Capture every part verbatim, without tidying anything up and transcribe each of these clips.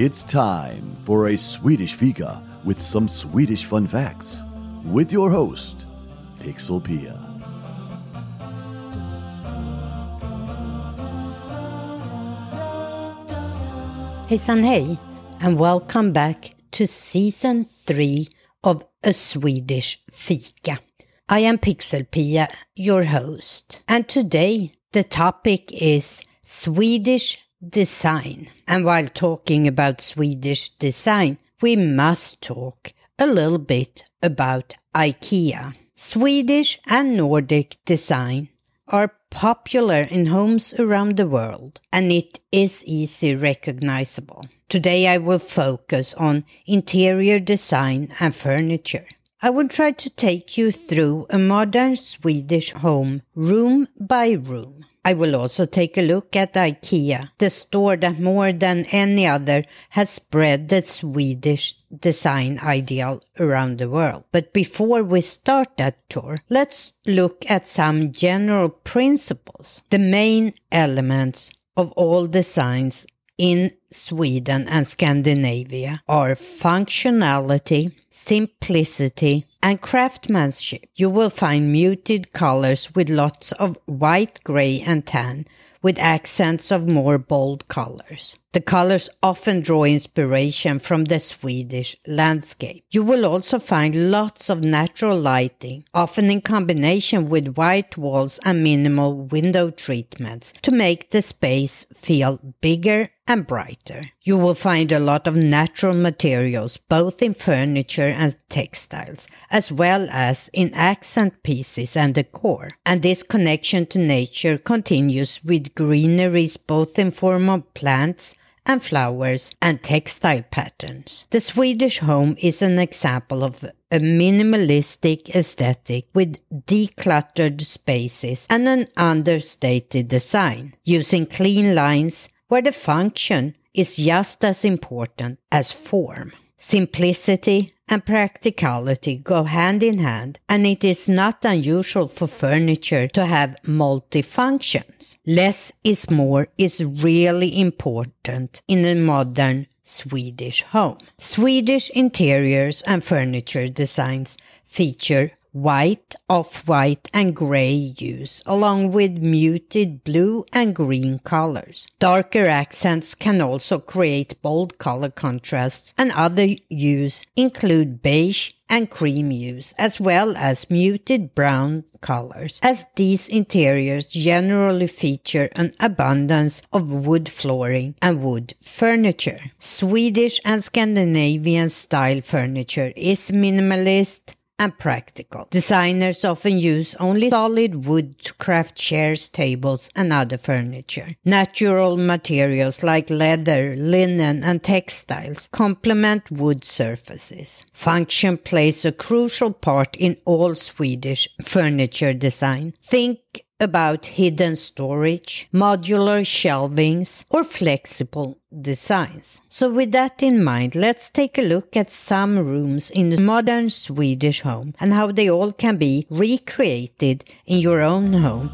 It's time for a Swedish Fika with some Swedish fun facts with your host, Pixel Pia. Hejsan hej, and welcome back to season three of A Swedish Fika. I am Pixel Pia, your host, and today the topic is Swedish design. And while talking about Swedish design, we must talk a little bit about IKEA. Swedish and Nordic design are popular in homes around the world, and it is easily recognizable. Today I will focus on interior design and furniture. I will try to take you through a modern Swedish home, room by room. I will also take a look at IKEA, the store that more than any other has spread the Swedish design ideal around the world. But before we start that tour, let's look at some general principles, the main elements of all designs in Sweden and Scandinavia are functionality, simplicity, and craftsmanship. You will find muted colors with lots of white, grey, and tan, with accents of more bold colors. The colors often draw inspiration from the Swedish landscape. You will also find lots of natural lighting, often in combination with white walls and minimal window treatments to make the space feel bigger and brighter. You will find a lot of natural materials, both in furniture and textiles, as well as in accent pieces and decor. And this connection to nature continues with greeneries, both in form of plants and flowers and textile patterns. The Swedish home is an example of a minimalistic aesthetic with decluttered spaces and an understated design, using clean lines where the function is just as important as form. Simplicity and practicality go hand in hand, and it is not unusual for furniture to have multi-functions. Less is more is really important in a modern Swedish home. Swedish interiors and furniture designs feature white, off-white, and grey hues, along with muted blue and green colors. Darker accents can also create bold color contrasts, and other hues include beige and cream hues, as well as muted brown colors, as these interiors generally feature an abundance of wood flooring and wood furniture. Swedish and Scandinavian style furniture is minimalist and practical. Designers often use only solid wood to craft chairs, tables, and other furniture. Natural materials like leather, linen, and textiles complement wood surfaces. Function plays a crucial part in all Swedish furniture design. Think about hidden storage, modular shelvings, or flexible designs. So with that in mind, let's take a look at some rooms in the modern Swedish home and how they all can be recreated in your own home.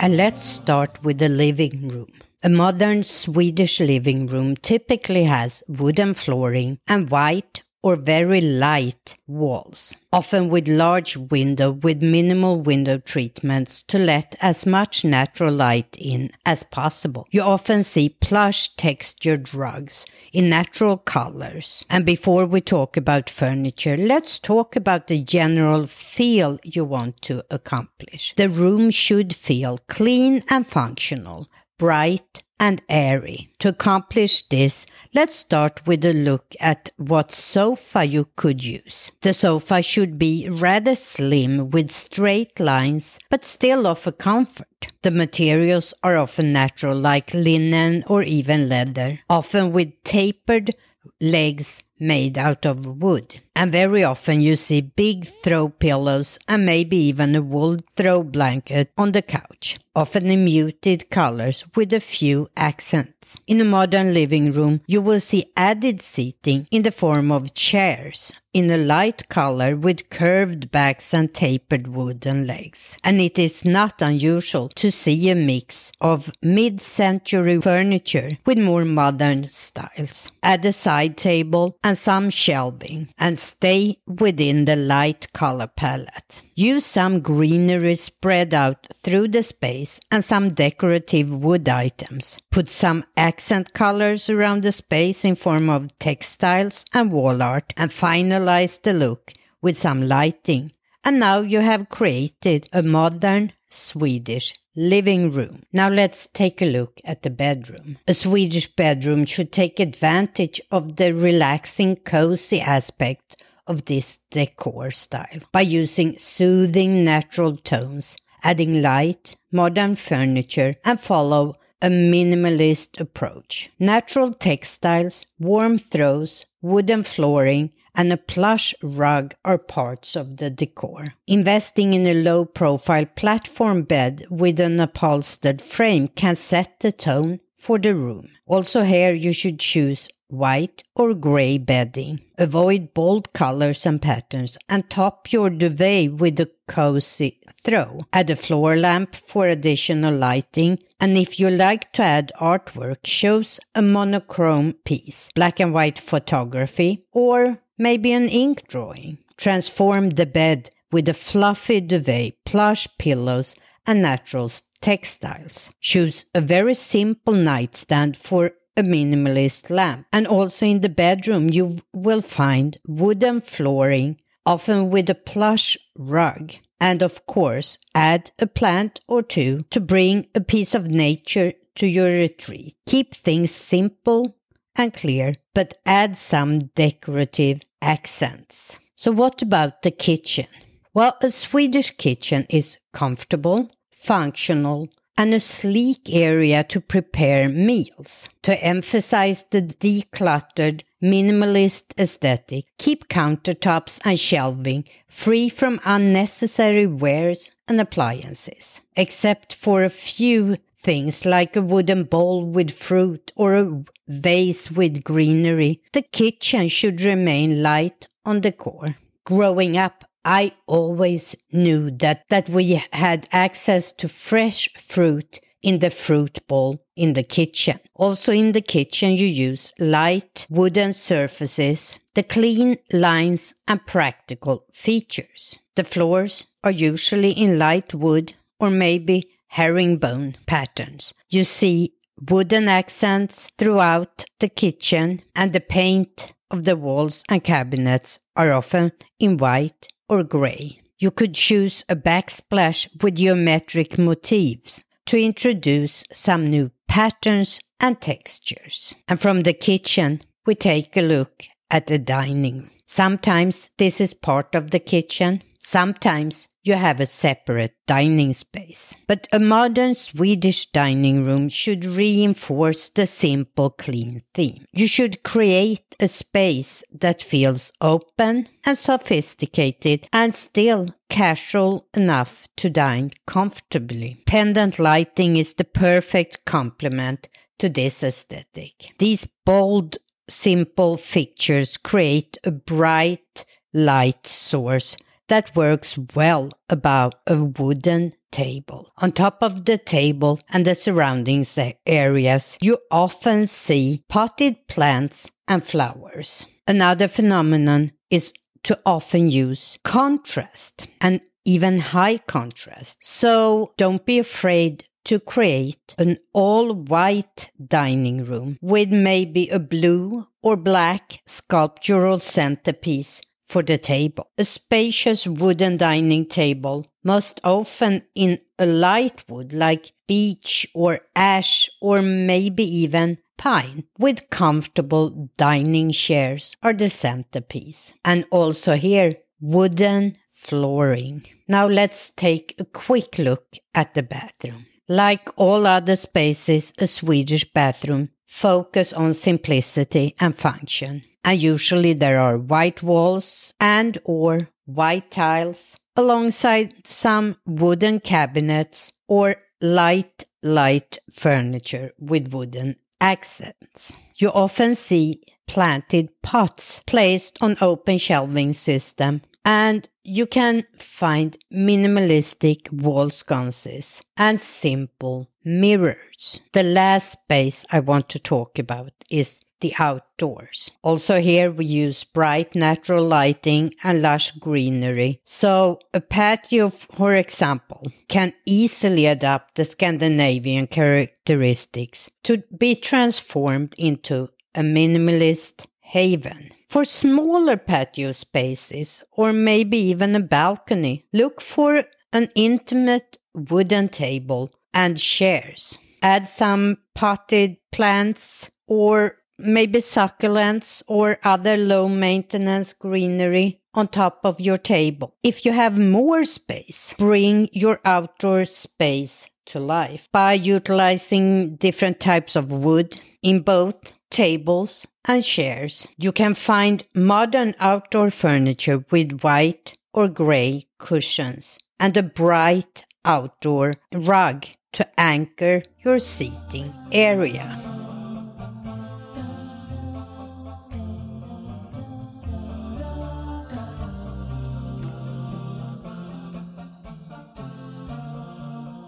And let's start with the living room. A modern Swedish living room typically has wooden flooring and white or very light walls, often with large window with minimal window treatments to let as much natural light in as possible. You often see plush textured rugs in natural colors. And before we talk about furniture, let's talk about the general feel you want to accomplish. The room should feel clean and functional, bright and airy. To accomplish this, let's start with a look at what sofa you could use. The sofa should be rather slim with straight lines, but still offer comfort. The materials are often natural, like linen or even leather, often with tapered legs made out of wood. and very often you see big throw pillows and maybe even a wool throw blanket on the couch, often in muted colors with a few accents. In a modern living room, you will see added seating in the form of chairs in a light color with curved backs and tapered wooden legs. And it is not unusual to see a mix of mid-century furniture with more modern styles. Add a side table and some shelving and stay within the light color palette. Use some greenery spread out through the space and some decorative wood items. Put some accent colors around the space in form of textiles and wall art and finalize the look with some lighting. And now you have created a modern Swedish living room. Now let's take a look at the bedroom. A Swedish bedroom should take advantage of the relaxing, cozy aspect of this decor style by using soothing natural tones, adding light, modern furniture, and follow a minimalist approach. Natural textiles, warm throws, wooden flooring, and a plush rug are parts of the decor. Investing in a low-profile platform bed with an upholstered frame can set the tone for the room. Also here you should choose white or grey bedding. Avoid bold colors and patterns and top your duvet with a cozy throw. Add a floor lamp for additional lighting, and if you like to add artwork, choose a monochrome piece, black and white photography, or maybe an ink drawing. Transform the bed with a fluffy duvet, plush pillows, and natural textiles. Choose a very simple nightstand for a minimalist lamp. And also in the bedroom you will find wooden flooring, often with a plush rug. And of course, add a plant or two to bring a piece of nature to your retreat. Keep things simple and clear, but add some decorative accents. So what about the kitchen? Well, a Swedish kitchen is comfortable, functional, and a sleek area to prepare meals. To emphasize the decluttered, minimalist aesthetic, keep countertops and shelving free from unnecessary wares and appliances. Except for a few things like a wooden bowl with fruit or a vase with greenery, the kitchen should remain light on decor. Growing up, I always knew that, that we had access to fresh fruit in the fruit bowl in the kitchen. Also in the kitchen you use light wooden surfaces, the clean lines and practical features. The floors are usually in light wood or maybe herringbone patterns. You see wooden accents throughout the kitchen, and the paint of the walls and cabinets are often in white or grey. You could choose a backsplash with geometric motifs to introduce some new patterns and textures. And from the kitchen, we take a look at the dining. Sometimes this is part of the kitchen, sometimes you have a separate dining space. But a modern Swedish dining room should reinforce the simple, clean theme. You should create a space that feels open and sophisticated and still casual enough to dine comfortably. Pendant lighting is the perfect complement to this aesthetic. These bold, simple fixtures create a bright light source that works well above a wooden table. On top of the table and the surrounding areas, you often see potted plants and flowers. Another phenomenon is to often use contrast, and even high contrast. So don't be afraid to create an all-white dining room with maybe a blue or black sculptural centerpiece for the table. A spacious wooden dining table, most often in a light wood like beech or ash or maybe even pine, with comfortable dining chairs are the centerpiece. And also here, wooden flooring. Now let's take a quick look at the bathroom. Like all other spaces, a Swedish bathroom focus on simplicity and function. And usually there are white walls and or white tiles alongside some wooden cabinets or light, light furniture with wooden accents. You often see planted pots placed on open shelving system, and you can find minimalistic wall sconces and simple mirrors. The last space I want to talk about is the outdoors. Also here we use bright natural lighting and lush greenery. So a patio, for example, can easily adapt the Scandinavian characteristics to be transformed into a minimalist haven. For smaller patio spaces, or maybe even a balcony, look for an intimate wooden table and chairs. Add some potted plants or maybe succulents or other low-maintenance greenery on top of your table. If you have more space, bring your outdoor space to life by utilizing different types of wood in both tables and chairs. You can find modern outdoor furniture with white or grey cushions and a bright outdoor rug to anchor your seating area.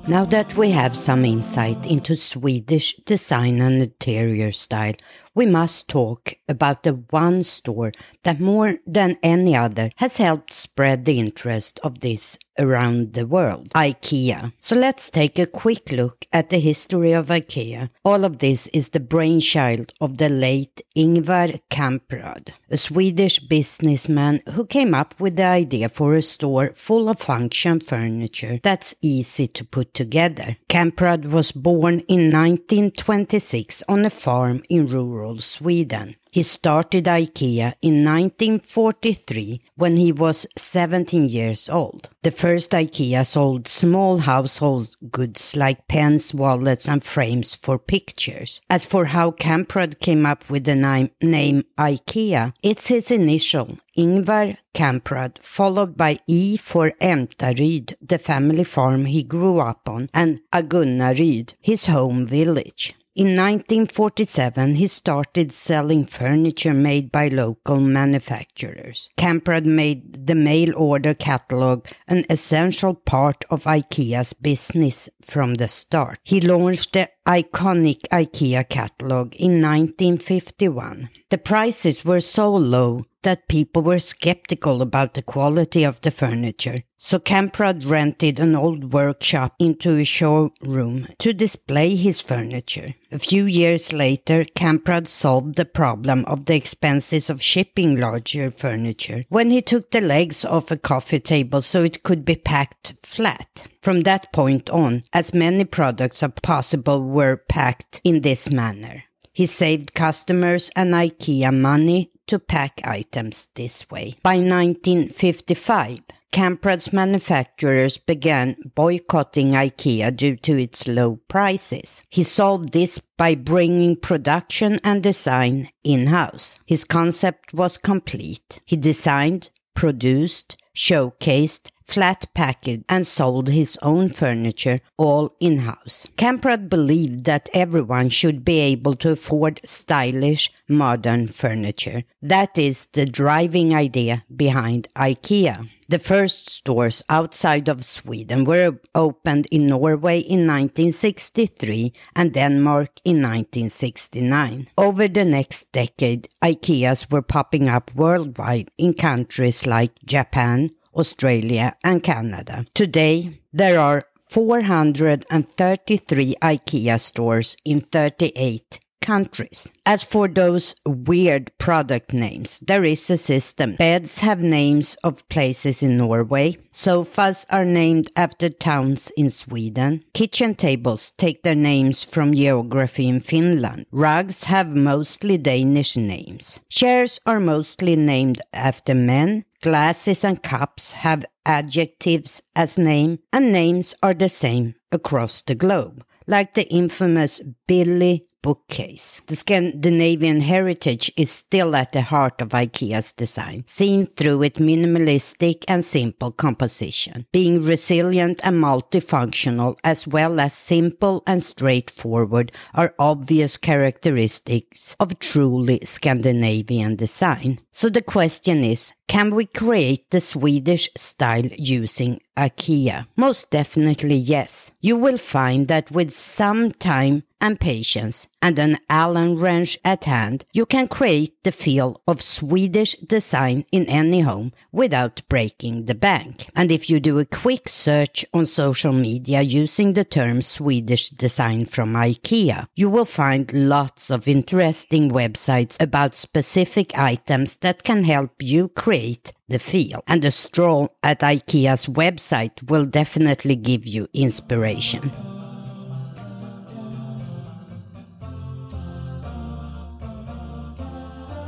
Now that we have some insight into Swedish design and interior style, we must talk about the one store that more than any other has helped spread the interest of this around the world, IKEA. So let's take a quick look at the history of IKEA. All of this is the brainchild of the late Ingvar Kamprad, a Swedish businessman who came up with the idea for a store full of function furniture that's easy to put together. Kamprad was born in nineteen twenty-six on a farm in rural Sweden. He started IKEA in nineteen forty-three when he was seventeen years old. The first IKEA sold small household goods like pens, wallets and frames for pictures. As for how Kamprad came up with the name, name IKEA, it's his initial, Ingvar Kamprad, followed by E for Ämtaryd, the family farm he grew up on, and Agunnaryd, his home village. In nineteen forty-seven, he started selling furniture made by local manufacturers. Kamprad made the mail-order catalog an essential part of IKEA's business from the start. He launched the iconic IKEA catalog in nineteen fifty-one. The prices were so low that people were skeptical about the quality of the furniture. So Kamprad rented an old workshop into a showroom to display his furniture. A few years later, Kamprad solved the problem of the expenses of shipping larger furniture when he took the legs off a coffee table so it could be packed flat. From that point on, as many products as possible were packed in this manner. He saved customers and IKEA money to pack items this way. By nineteen fifty-five, Kamprad's manufacturers began boycotting IKEA due to its low prices. He solved this by bringing production and design in-house. His concept was complete. He designed, produced, showcased, flat packaged and sold his own furniture all in-house. Kamprad believed that everyone should be able to afford stylish, modern furniture. That is the driving idea behind IKEA. The first stores outside of Sweden were opened in Norway in nineteen sixty-three and Denmark in nineteen sixty-nine. Over the next decade, IKEAs were popping up worldwide in countries like Japan, Australia and Canada. Today, there are four hundred thirty-three IKEA stores in thirty-eight countries. As for those weird product names, there is a system. Beds have names of places in Norway. Sofas are named after towns in Sweden. Kitchen tables take their names from geography in Finland. Rugs have mostly Danish names. Chairs are mostly named after men. Glasses and cups have adjectives as name, and names are the same across the globe, like the infamous Billy bookcase. The Scandinavian heritage is still at the heart of IKEA's design, seen through its minimalistic and simple composition, being resilient and multifunctional as well as simple and straightforward are obvious characteristics of truly Scandinavian design. So the question is, can we create the Swedish style using IKEA? Most definitely yes. You will find that with some time and patience and an Allen wrench at hand, you can create the feel of Swedish design in any home without breaking the bank. And if you do a quick search on social media using the term Swedish design from IKEA, you will find lots of interesting websites about specific items that can help you create the feel. And a stroll at IKEA's website will definitely give you inspiration.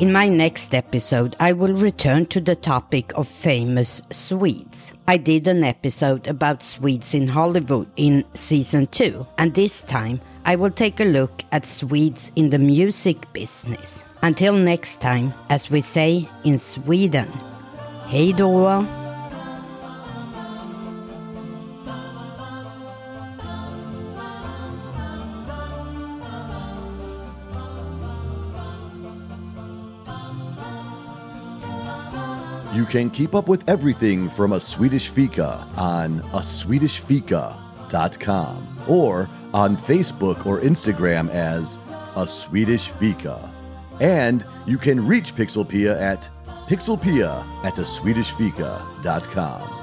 In my next episode, I will return to the topic of famous Swedes. I did an episode about Swedes in Hollywood in season two, and this time I will take a look at Swedes in the music business. Until next time, as we say in Sweden, hej då! You can keep up with everything from A Swedish Fika on a swedish fika dot com or on Facebook or Instagram as A Swedish Fika. And you can reach Pixel Pia at pixel pia at a swedish fika dot com.